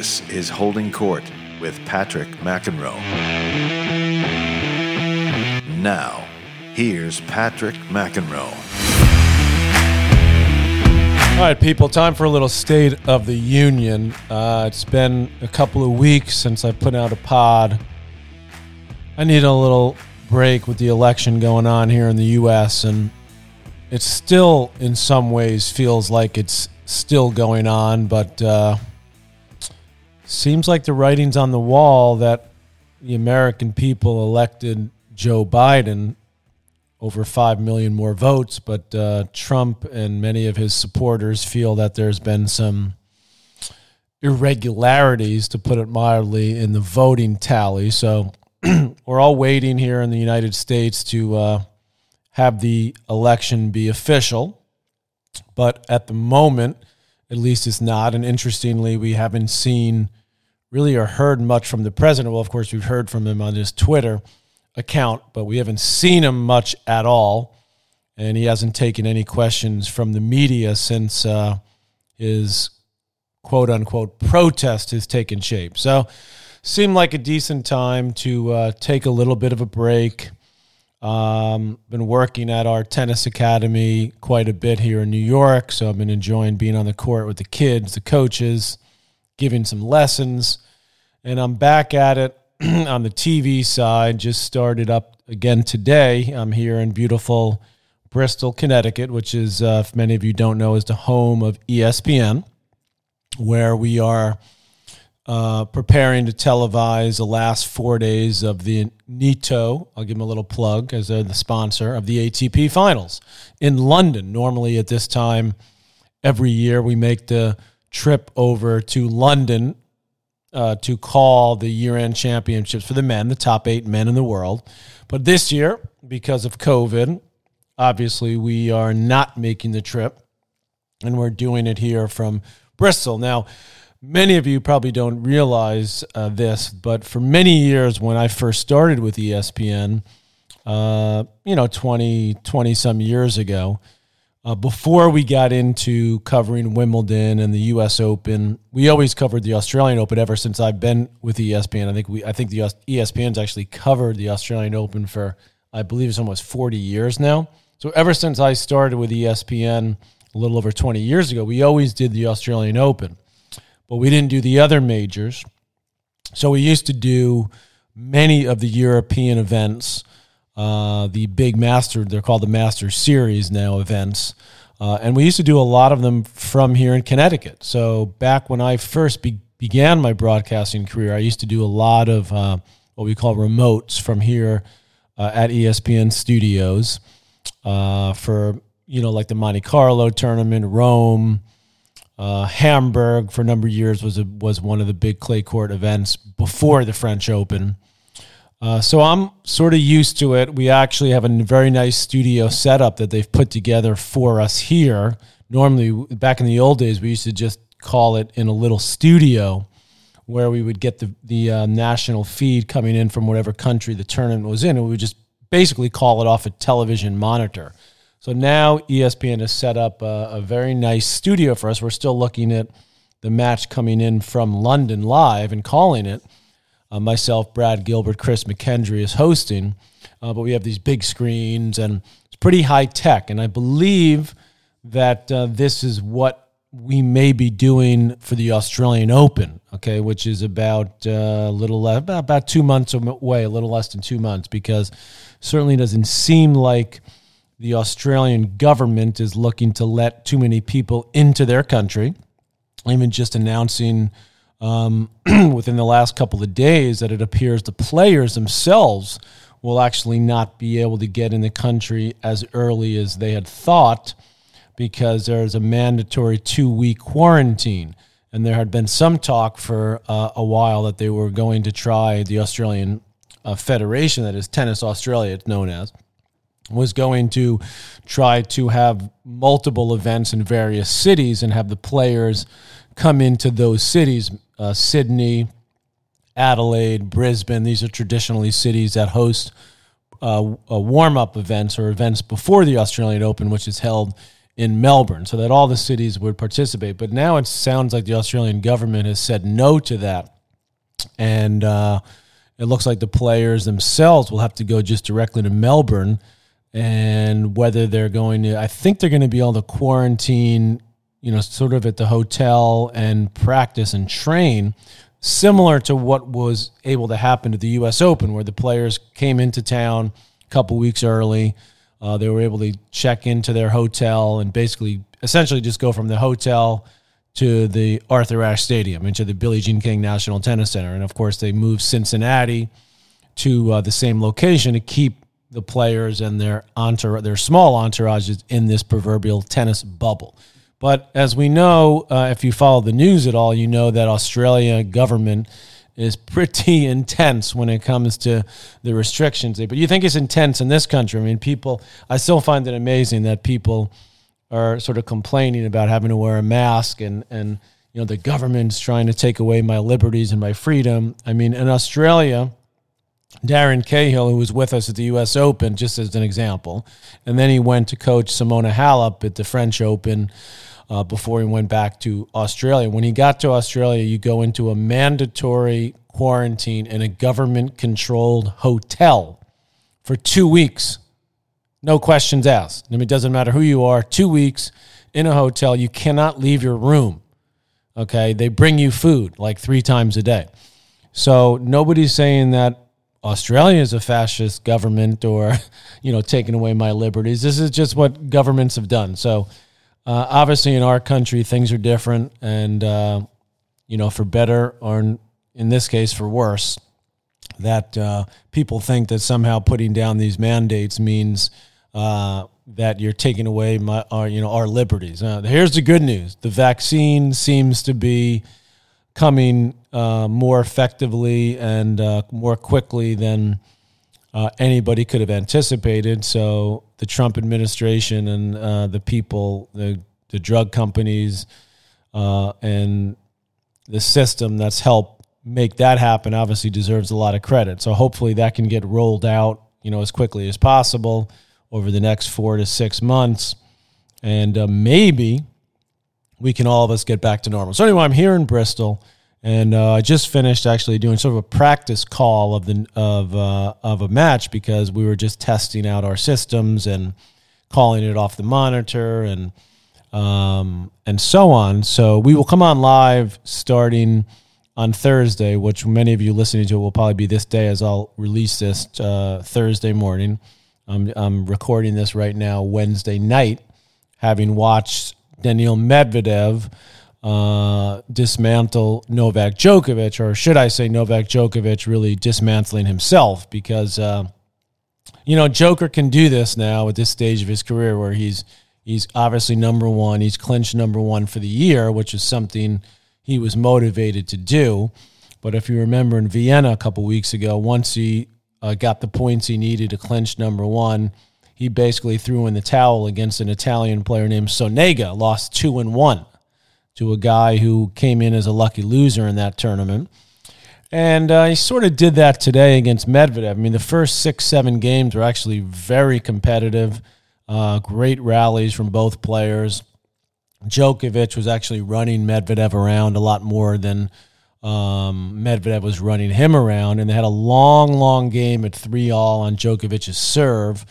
This is Holding Court with Patrick McEnroe. Now, here's Patrick McEnroe. All right, people, time for a little State of the Union. It's been a couple of weeks since I put out a pod. I need a little break with the election going on here in the U.S., and it still, in some ways, feels like it's still going on, but seems like the writing's on the wall that the American people elected Joe Biden over 5 million more votes, but Trump and many of his supporters feel that there's been some irregularities, to put it mildly, in the voting tally. So we're all waiting here in the United States to have the election be official. But at the moment, at least it's not. And interestingly, we haven't seen really or heard much from the president. Well, of course, we've heard from him on his Twitter account, but we haven't seen him much at all. And he hasn't taken any questions from the media since his quote-unquote protest has taken shape. So seemed like a decent time to take a little bit of a break. Been working at our tennis academy quite a bit here in New York, so I've been enjoying being on the court with the kids, the coaches, giving some lessons, and I'm back at it on the TV side. Just started up again today. I'm here in beautiful Bristol, Connecticut, which is, if many of you don't know, is the home of ESPN, where we are preparing to televise the last 4 days of the Nitto, I'll give them a little plug, as they're the sponsor of the ATP Finals in London. Normally at this time every year we make the trip over to London to call the year-end championships for the men, the top 8 men in the world. But this year, because of COVID, obviously we are not making the trip, and we're doing it here from Bristol. Now, many of you probably don't realize this, but for many years when I first started with ESPN, 20-some years ago, before we got into covering Wimbledon and the U.S. Open, we always covered the Australian Open ever since I've been with ESPN. I think the ESPN's actually covered the Australian Open for, I believe it's almost 40 years now. So ever since I started with ESPN a little over 20 years ago, we always did the Australian Open. But we didn't do the other majors. So we used to do many of the European events, the big Masters, they're called the Masters Series now events. And we used to do a lot of them from here in Connecticut. So back when I first began my broadcasting career, I used to do a lot of what we call remotes from here at ESPN Studios for, like the Monte Carlo tournament, Rome, Hamburg for a number of years was one of the big clay court events before the French Open. So I'm sort of used to it. We actually have a very nice studio setup that they've put together for us here. Normally, back in the old days, we used to just call it in a little studio where we would get the national feed coming in from whatever country the tournament was in, and we would just basically call it off a television monitor. So now ESPN has set up a very nice studio for us. We're still looking at the match coming in from London live and calling it. Myself, Brad Gilbert, Chris McKendry is hosting. But we have these big screens, and it's pretty high tech. And I believe that this is what we may be doing for the Australian Open, okay, which is about about 2 months away, a little less than 2 months, because it certainly doesn't seem like the Australian government is looking to let too many people into their country. Even just announcing within the last couple of days that it appears the players themselves will actually not be able to get in the country as early as they had thought, because there's a mandatory 2-week quarantine. And there had been some talk for a while that they were going to try the Australian Federation, that is Tennis Australia, it's known as, was going to try to have multiple events in various cities and have the players come into those cities, Sydney, Adelaide, Brisbane. These are traditionally cities that host warm-up events or events before the Australian Open, which is held in Melbourne so that all the cities would participate. But now it sounds like the Australian government has said no to that. And it looks like the players themselves will have to go just directly to Melbourne. And whether they're going to, I think they're going to be able to quarantine, you know, sort of at the hotel and practice and train, similar to what was able to happen at the U.S. Open, where the players came into town a couple weeks early. They were able to check into their hotel and essentially just go from the hotel to the Arthur Ashe Stadium, into the Billie Jean King National Tennis Center. And, of course, they moved Cincinnati to the same location to keep the players and their small entourages in this proverbial tennis bubble. But as we know, if you follow the news at all, you know that Australia government is pretty intense when it comes to the restrictions. But you think it's intense in this country. I mean, I still find it amazing that people are sort of complaining about having to wear a mask and you know, the government's trying to take away my liberties and my freedom. I mean, in Australia, Darren Cahill, who was with us at the U.S. Open, just as an example, and then he went to coach Simona Halep at the French Open before he went back to Australia. When he got to Australia, you go into a mandatory quarantine in a government-controlled hotel for 2 weeks. No questions asked. I mean, it doesn't matter who you are. 2 weeks in a hotel, you cannot leave your room, okay? They bring you food like 3 times a day. So nobody's saying that Australia is a fascist government or, you know, taking away my liberties. This is just what governments have done. So obviously in our country, things are different. And, you know, for better or in this case, for worse, that people think that somehow putting down these mandates means that you're taking away our liberties. Here's the good news. The vaccine seems to be coming more effectively and more quickly than anybody could have anticipated. So the Trump administration and the people, the drug companies and the system that's helped make that happen obviously deserves a lot of credit. So hopefully that can get rolled out, you know, as quickly as possible over the next 4 to 6 months. And maybe we can all of us get back to normal. So anyway, I'm here in Bristol, and I just finished actually doing sort of a practice call of a match because we were just testing out our systems and calling it off the monitor and so on. So we will come on live starting on Thursday, which many of you listening to will probably be this day as I'll release this Thursday morning. I'm recording this right now Wednesday night, having watched Daniel Medvedev dismantle Novak Djokovic, or should I say Novak Djokovic really dismantling himself, because, you know, Joker can do this now at this stage of his career where he's obviously number one. He's clinched number one for the year, which is something he was motivated to do. But if you remember in Vienna a couple weeks ago, once he got the points he needed to clinch number one, he basically threw in the towel against an Italian player named Sonego, lost 2-1 to a guy who came in as a lucky loser in that tournament. And he sort of did that today against Medvedev. I mean, the first 6-7 games were actually very competitive, great rallies from both players. Djokovic was actually running Medvedev around a lot more than Medvedev was running him around, and they had a long, long game at 3-all on Djokovic's serve.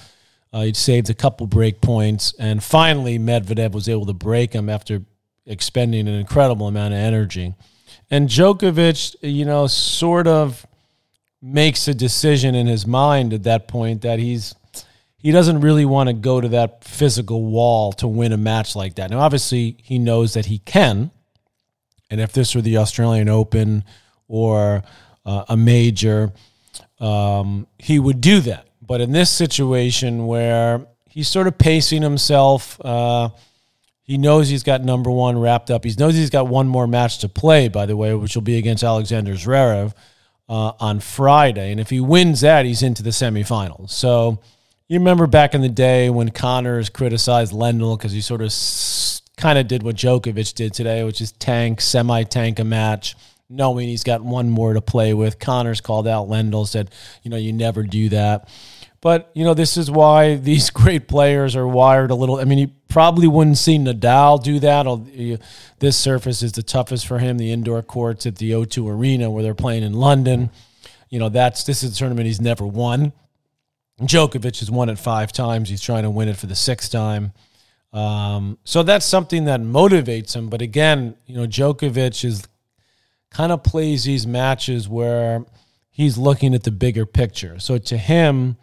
He'd saved a couple break points, and finally Medvedev was able to break him after expending an incredible amount of energy. And Djokovic, you know, sort of makes a decision in his mind at that point that he doesn't really want to go to that physical wall to win a match like that. Now, obviously, he knows that he can, and if this were the Australian Open or a major, he would do that. But in this situation where he's sort of pacing himself, he knows he's got number one wrapped up. He knows he's got one more match to play, by the way, which will be against Alexander Zverev on Friday. And if he wins that, he's into the semifinals. So you remember back in the day when Connors criticized Lendl because he sort of kind of did what Djokovic did today, which is semi-tank a match, knowing he's got one more to play with. Connors called out Lendl, said, you know, you never do that. But, you know, this is why these great players are wired a little. I mean, you probably wouldn't see Nadal do that. This surface is the toughest for him, the indoor courts at the O2 Arena where they're playing in London. You know, this is a tournament he's never won. Djokovic has won it 5 times. He's trying to win it for the 6th time. So that's something that motivates him. But again, you know, Djokovic is kind of plays these matches where he's looking at the bigger picture. So to him,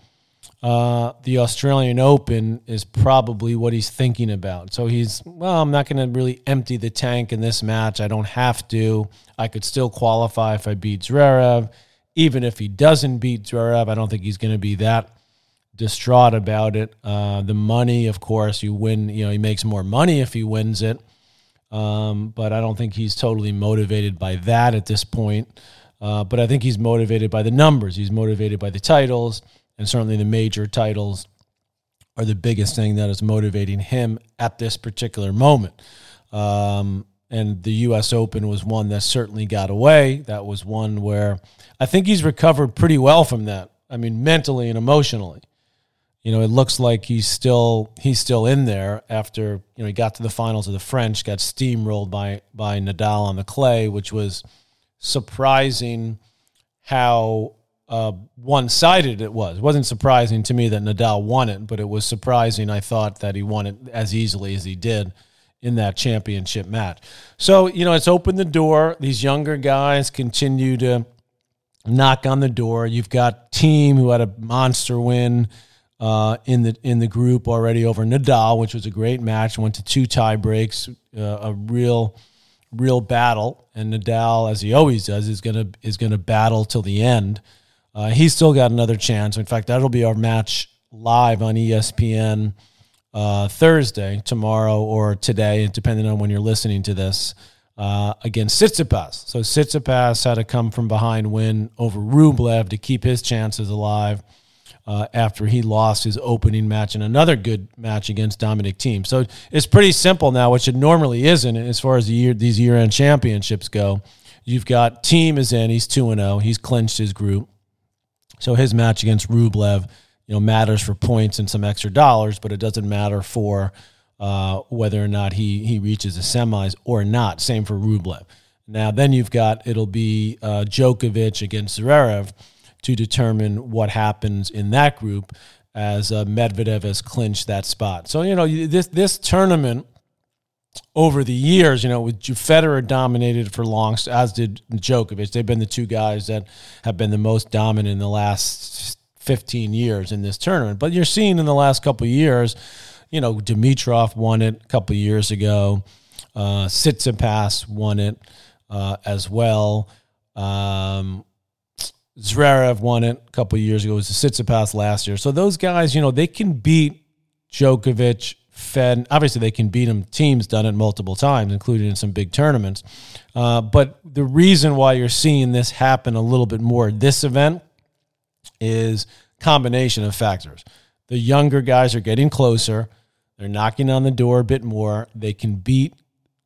the Australian Open is probably what he's thinking about. So well, I'm not going to really empty the tank in this match. I don't have to. I could still qualify if I beat Zverev. Even if he doesn't beat Zverev, I don't think he's going to be that distraught about it. The money, of course, you win. You know, he makes more money if he wins it. But I don't think he's totally motivated by that at this point. But I think he's motivated by the numbers. He's motivated by the titles, and certainly the major titles are the biggest thing that is motivating him at this particular moment. And the U.S. Open was one that certainly got away. That was one where I think he's recovered pretty well from that. I mean, mentally and emotionally. You know, it looks like he's still in there after, you know, he got to the finals of the French, got steamrolled by Nadal on the clay, which was surprising how one-sided it was. It wasn't surprising to me that Nadal won it, but it was surprising, I thought, that he won it as easily as he did in that championship match. So, you know, it's opened the door. These younger guys continue to knock on the door. You've got Thiem, who had a monster win in the group already over Nadal, which was a great match. Went to 2 tie breaks, a real battle. And Nadal, as he always does, is gonna battle till the end. He's still got another chance. In fact, that'll be our match live on ESPN Thursday, tomorrow, or today, depending on when you're listening to this, against Tsitsipas. So Tsitsipas had a come-from-behind win over Rublev to keep his chances alive. After he lost his opening match and another good match against Dominic Thiem. So it's pretty simple now, which it normally isn't as far as these year-end championships go. You've got Thiem is in. He's 2-0. He's clinched his group. So his match against Rublev, you know, matters for points and some extra dollars, but it doesn't matter for whether or not he reaches the semis or not. Same for Rublev. Now then it'll be Djokovic against Zverev to determine what happens in that group, as Medvedev has clinched that spot. So, you know, this tournament over the years, you know, with Federer dominated for long, as did Djokovic. They've been the 2 guys that have been the most dominant in the last 15 years in this tournament. But you're seeing in the last couple of years, you know, Dimitrov won it a couple of years ago. Tsitsipas won it as well. Zverev won it a couple of years ago. It was the Tsitsipas last year. So those guys, you know, they can beat Djokovic, Fed. Obviously, they can beat him. Teams done it multiple times, including in some big tournaments. But the reason why you're seeing this happen a little bit more at this event is combination of factors. The younger guys are getting closer. They're knocking on the door a bit more. They can beat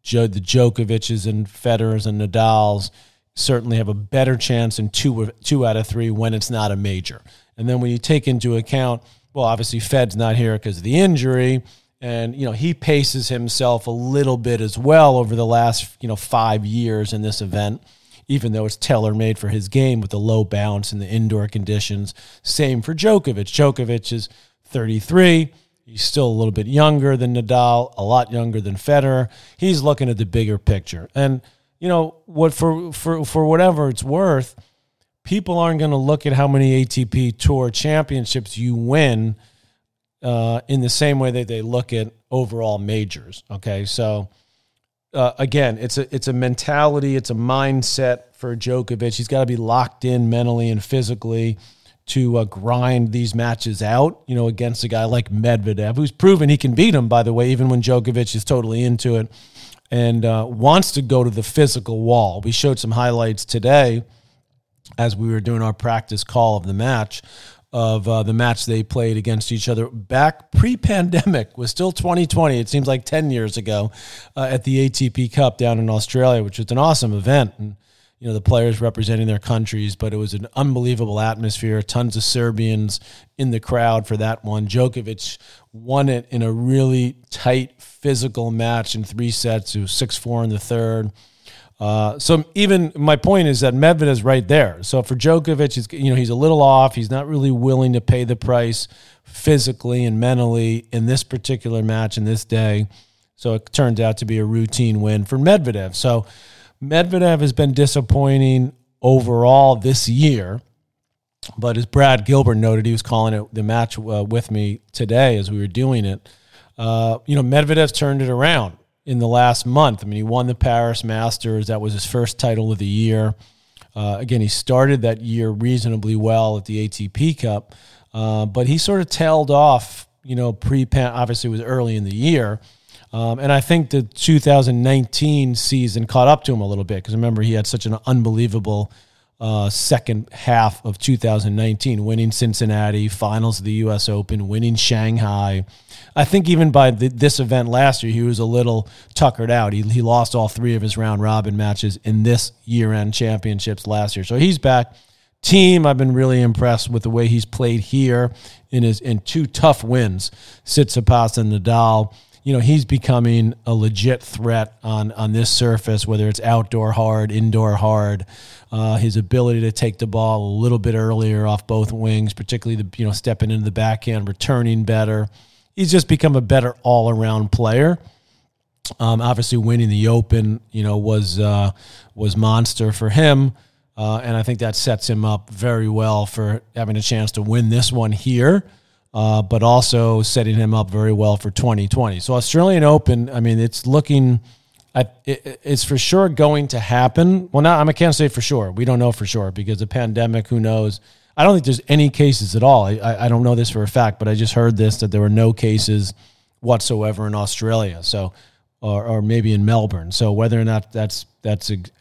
the Djokovic's and Federer's and Nadal's. Certainly have a better chance in 2 out of 3 when it's not a major. And then when you take into account, well, obviously Fed's not here because of the injury, and, you know, he paces himself a little bit as well over the last, you know, 5 years in this event, even though it's tailor-made for his game with the low bounce and the indoor conditions. Same for Djokovic. Djokovic is 33. He's still a little bit younger than Nadal, a lot younger than Federer. He's looking at the bigger picture. And, you know, what for whatever it's worth, people aren't going to look at how many ATP Tour championships you win in the same way that they look at overall majors. Okay, so again, it's a mentality, it's a mindset for Djokovic. He's got to be locked in mentally and physically to grind these matches out, you know, against a guy like Medvedev, who's proven he can beat him, by the way, even when Djokovic is totally into it and wants to go to the physical wall. We showed some highlights today as we were doing our practice call of the match, they played against each other back pre-pandemic. Was still 2020. It seems like 10 years ago at the ATP Cup down in Australia, which was an awesome event. And, you know, the players representing their countries, but it was an unbelievable atmosphere. Tons of Serbians in the crowd for that one. Djokovic won it in a really tight physical match in three sets. It was 6-4 in the third. So even my point is that Medvedev's right there. So for Djokovic, it's, you know, he's a little off. He's not really willing to pay the price physically and mentally in this particular match in this day. So it turned out to be a routine win for Medvedev. So Medvedev has been disappointing overall this year. But as Brad Gilbert noted, he was calling it the match with me today as we were doing it. You know, Medvedev's turned it around in the last month. I mean, he won the Paris Masters. That was his first title of the year. Again, he started that year reasonably well at the ATP Cup, but he sort of tailed off, you know, obviously it was early in the year. And I think the 2019 season caught up to him a little bit because, remember, he had such an unbelievable second half of 2019, winning Cincinnati, finals of the U.S. Open, winning Shanghai. I think even by this event last year, he was a little tuckered out. He lost all three of his round-robin matches in this year-end championships last year. So he's back. Team, I've been really impressed with the way he's played here in two tough wins, Tsitsipas and Nadal. You know, he's becoming a legit threat on this surface, whether it's outdoor hard, indoor hard. His ability to take the ball a little bit earlier off both wings, particularly the, you know, stepping into the backhand, returning better. He's just become a better all-around player. Obviously, winning the Open, you know, was monster for him, and I think that sets him up very well for having a chance to win this one here. But also setting him up very well for 2020. So Australian Open, I mean, it's looking, it's for sure going to happen. Well, now I can't say for sure. We don't know for sure because the pandemic, who knows? I don't think there's any cases at all. I don't know this for a fact, but I just heard this, that there were no cases whatsoever in Australia. So, or maybe in Melbourne. So whether or not that's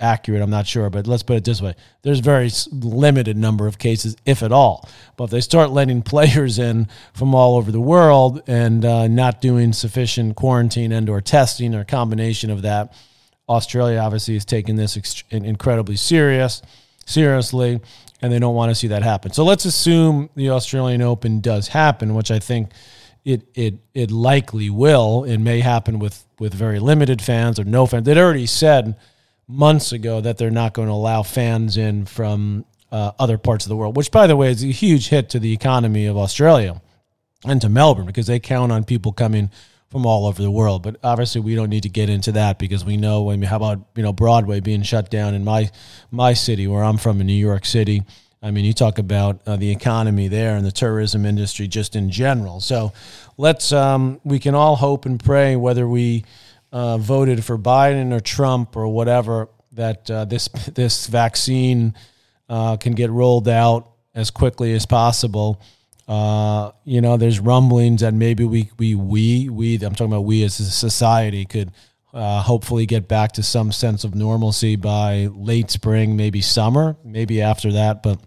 accurate, I'm not sure. But let's put it this way. There's very limited number of cases, if at all. But if they start letting players in from all over the world and not doing sufficient quarantine and or testing or combination of that, Australia obviously is taking this incredibly seriously, and they don't want to see that happen. So let's assume the Australian Open does happen, which I think it likely will. It may happen with very limited fans or no fans. They'd already said months ago that they're not going to allow fans in from other parts of the world, which, by the way, is a huge hit to the economy of Australia and to Melbourne because they count on people coming from all over the world. But obviously we don't need to get into that because we know, I mean, how about, you know, Broadway being shut down in my city where I'm from in New York City. I mean, you talk about the economy there and the tourism industry just in general. So let's we can all hope and pray whether we voted for Biden or Trump or whatever that this vaccine can get rolled out as quickly as possible. You know, there's rumblings that maybe we I'm talking about we as a society could hopefully get back to some sense of normalcy by late spring, maybe summer, maybe after that, but.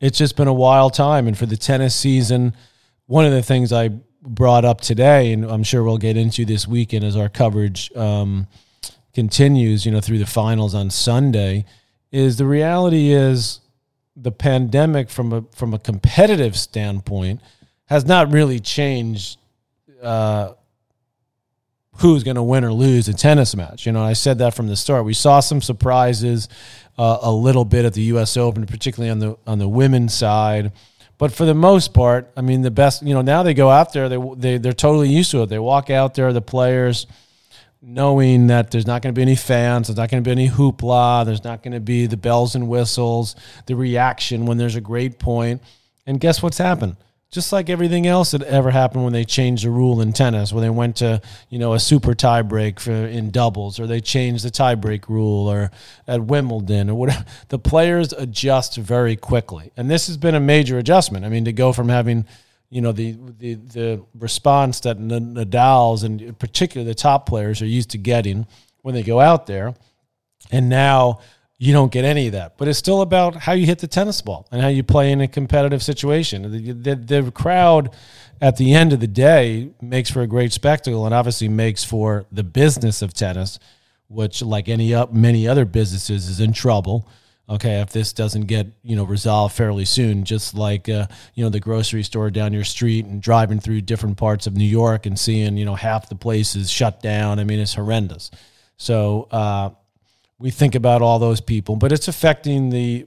It's just been a wild time. And for the tennis season, one of the things I brought up today, and I'm sure we'll get into this weekend as our coverage continues, you know, through the finals on Sunday, is the reality is the pandemic from a competitive standpoint has not really changed who's going to win or lose a tennis match. You know, I said that from the start. We saw some surprises a little bit at the U.S. Open, particularly on the women's side. But for the most part, I mean, the best, you know, now they go out there, they're totally used to it. They walk out there, the players, knowing that there's not going to be any fans, there's not going to be any hoopla, there's not going to be the bells and whistles, the reaction when there's a great point. And guess what's happened? Just like everything else that ever happened when they changed the rule in tennis, when they went to, you know, a super tie break in doubles, or they changed the tie break rule, or at Wimbledon or whatever, the players adjust very quickly. And this has been a major adjustment. I mean, to go from having, you know, the response that Nadal's and particularly the top players are used to getting when they go out there, and now you don't get any of that. But it's still about how you hit the tennis ball and how you play in a competitive situation. The crowd at the end of the day makes for a great spectacle and obviously makes for the business of tennis, which, like many other businesses, is in trouble. Okay, if this doesn't get, resolved fairly soon, just like, the grocery store down your street and driving through different parts of New York and seeing, half the place is shut down. I mean, it's horrendous. So we think about all those people, but it's affecting the,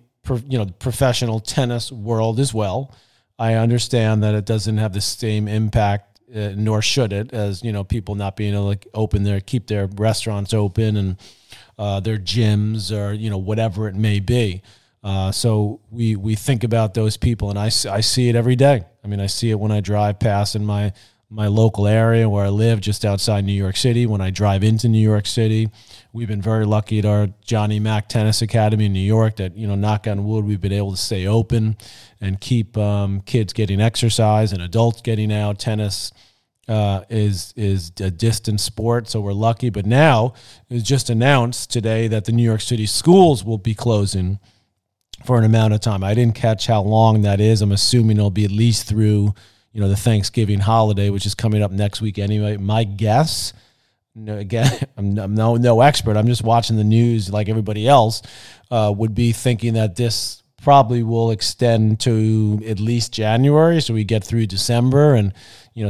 professional tennis world as well. I understand that it doesn't have the same impact, nor should it, as, people not being able to keep their restaurants open and their gyms or, whatever it may be. So we think about those people, and I see it every day. I mean, I see it when I drive past in my local area where I live, just outside New York City. When I drive into New York City, we've been very lucky at our Johnny Mack Tennis Academy in New York that, knock on wood, we've been able to stay open and keep kids getting exercise and adults getting out. Tennis is a distance sport, so we're lucky. But now it was just announced today that the New York City schools will be closing for an amount of time. I didn't catch how long that is. I'm assuming it'll be at least through the Thanksgiving holiday, which is coming up next week anyway. My guess, I'm no expert, I'm just watching the news like everybody else, would be thinking that this probably will extend to at least January, so we get through December and,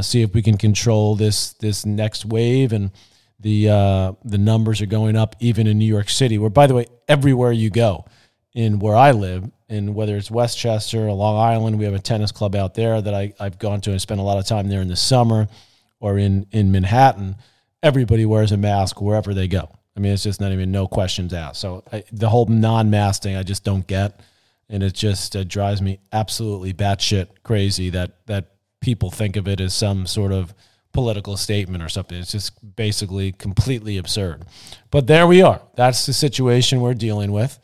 see if we can control this next wave. And the numbers are going up even in New York City, where, by the way, everywhere you go in where I live, and whether it's Westchester or Long Island, we have a tennis club out there that I've gone to and spent a lot of time there in the summer, or in Manhattan, everybody wears a mask wherever they go. I mean, it's just not even, no questions asked. So the whole non-mask thing, I just don't get. And it just drives me absolutely batshit crazy that people think of it as some sort of political statement or something. It's just basically completely absurd. But there we are. That's the situation we're dealing with.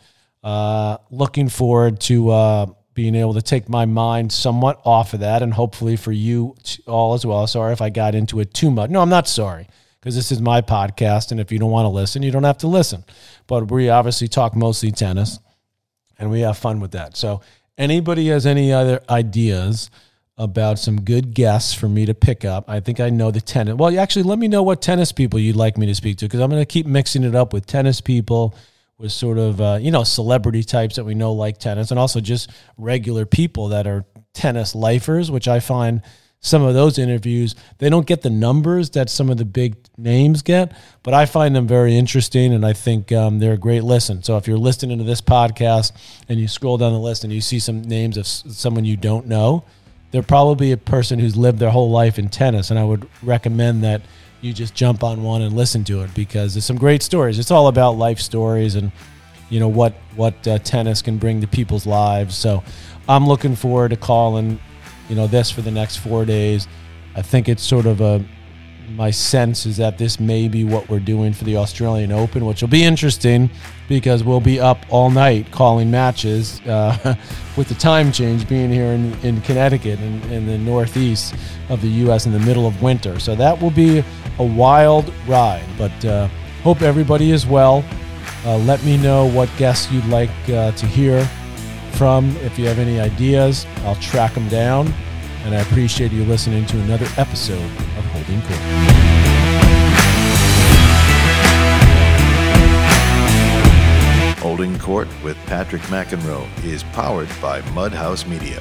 Looking forward to being able to take my mind somewhat off of that, and hopefully for you all as well. Sorry if I got into it too much. No, I'm not sorry, because this is my podcast, and if you don't want to listen, you don't have to listen. But we obviously talk mostly tennis, and we have fun with that. So anybody has any other ideas about some good guests for me to pick up? I think I know the tennis. Well, actually, let me know what tennis people you'd like me to speak to, because I'm going to keep mixing it up with tennis people, with sort of, celebrity types that we know like tennis, and also just regular people that are tennis lifers, which I find some of those interviews, they don't get the numbers that some of the big names get, but I find them very interesting, and I think they're a great listen. So if you're listening to this podcast and you scroll down the list and you see some names of someone you don't know, they're probably a person who's lived their whole life in tennis, and I would recommend that you just jump on one and listen to it, because there's some great stories. It's all about life stories and, what tennis can bring to people's lives. So I'm looking forward to calling, this for the next 4 days. I think it's sort of my sense is that this may be what we're doing for the Australian Open, which will be interesting because we'll be up all night calling matches with the time change being here in Connecticut and in the northeast of the U.S. in the middle of winter. So that will be a wild ride, but hope everybody is well. Let me know what guests you'd like to hear from. If you have any ideas, I'll track them down. And I appreciate you listening to another episode of Holding Court. Holding Court with Patrick McEnroe is powered by Mudhouse Media.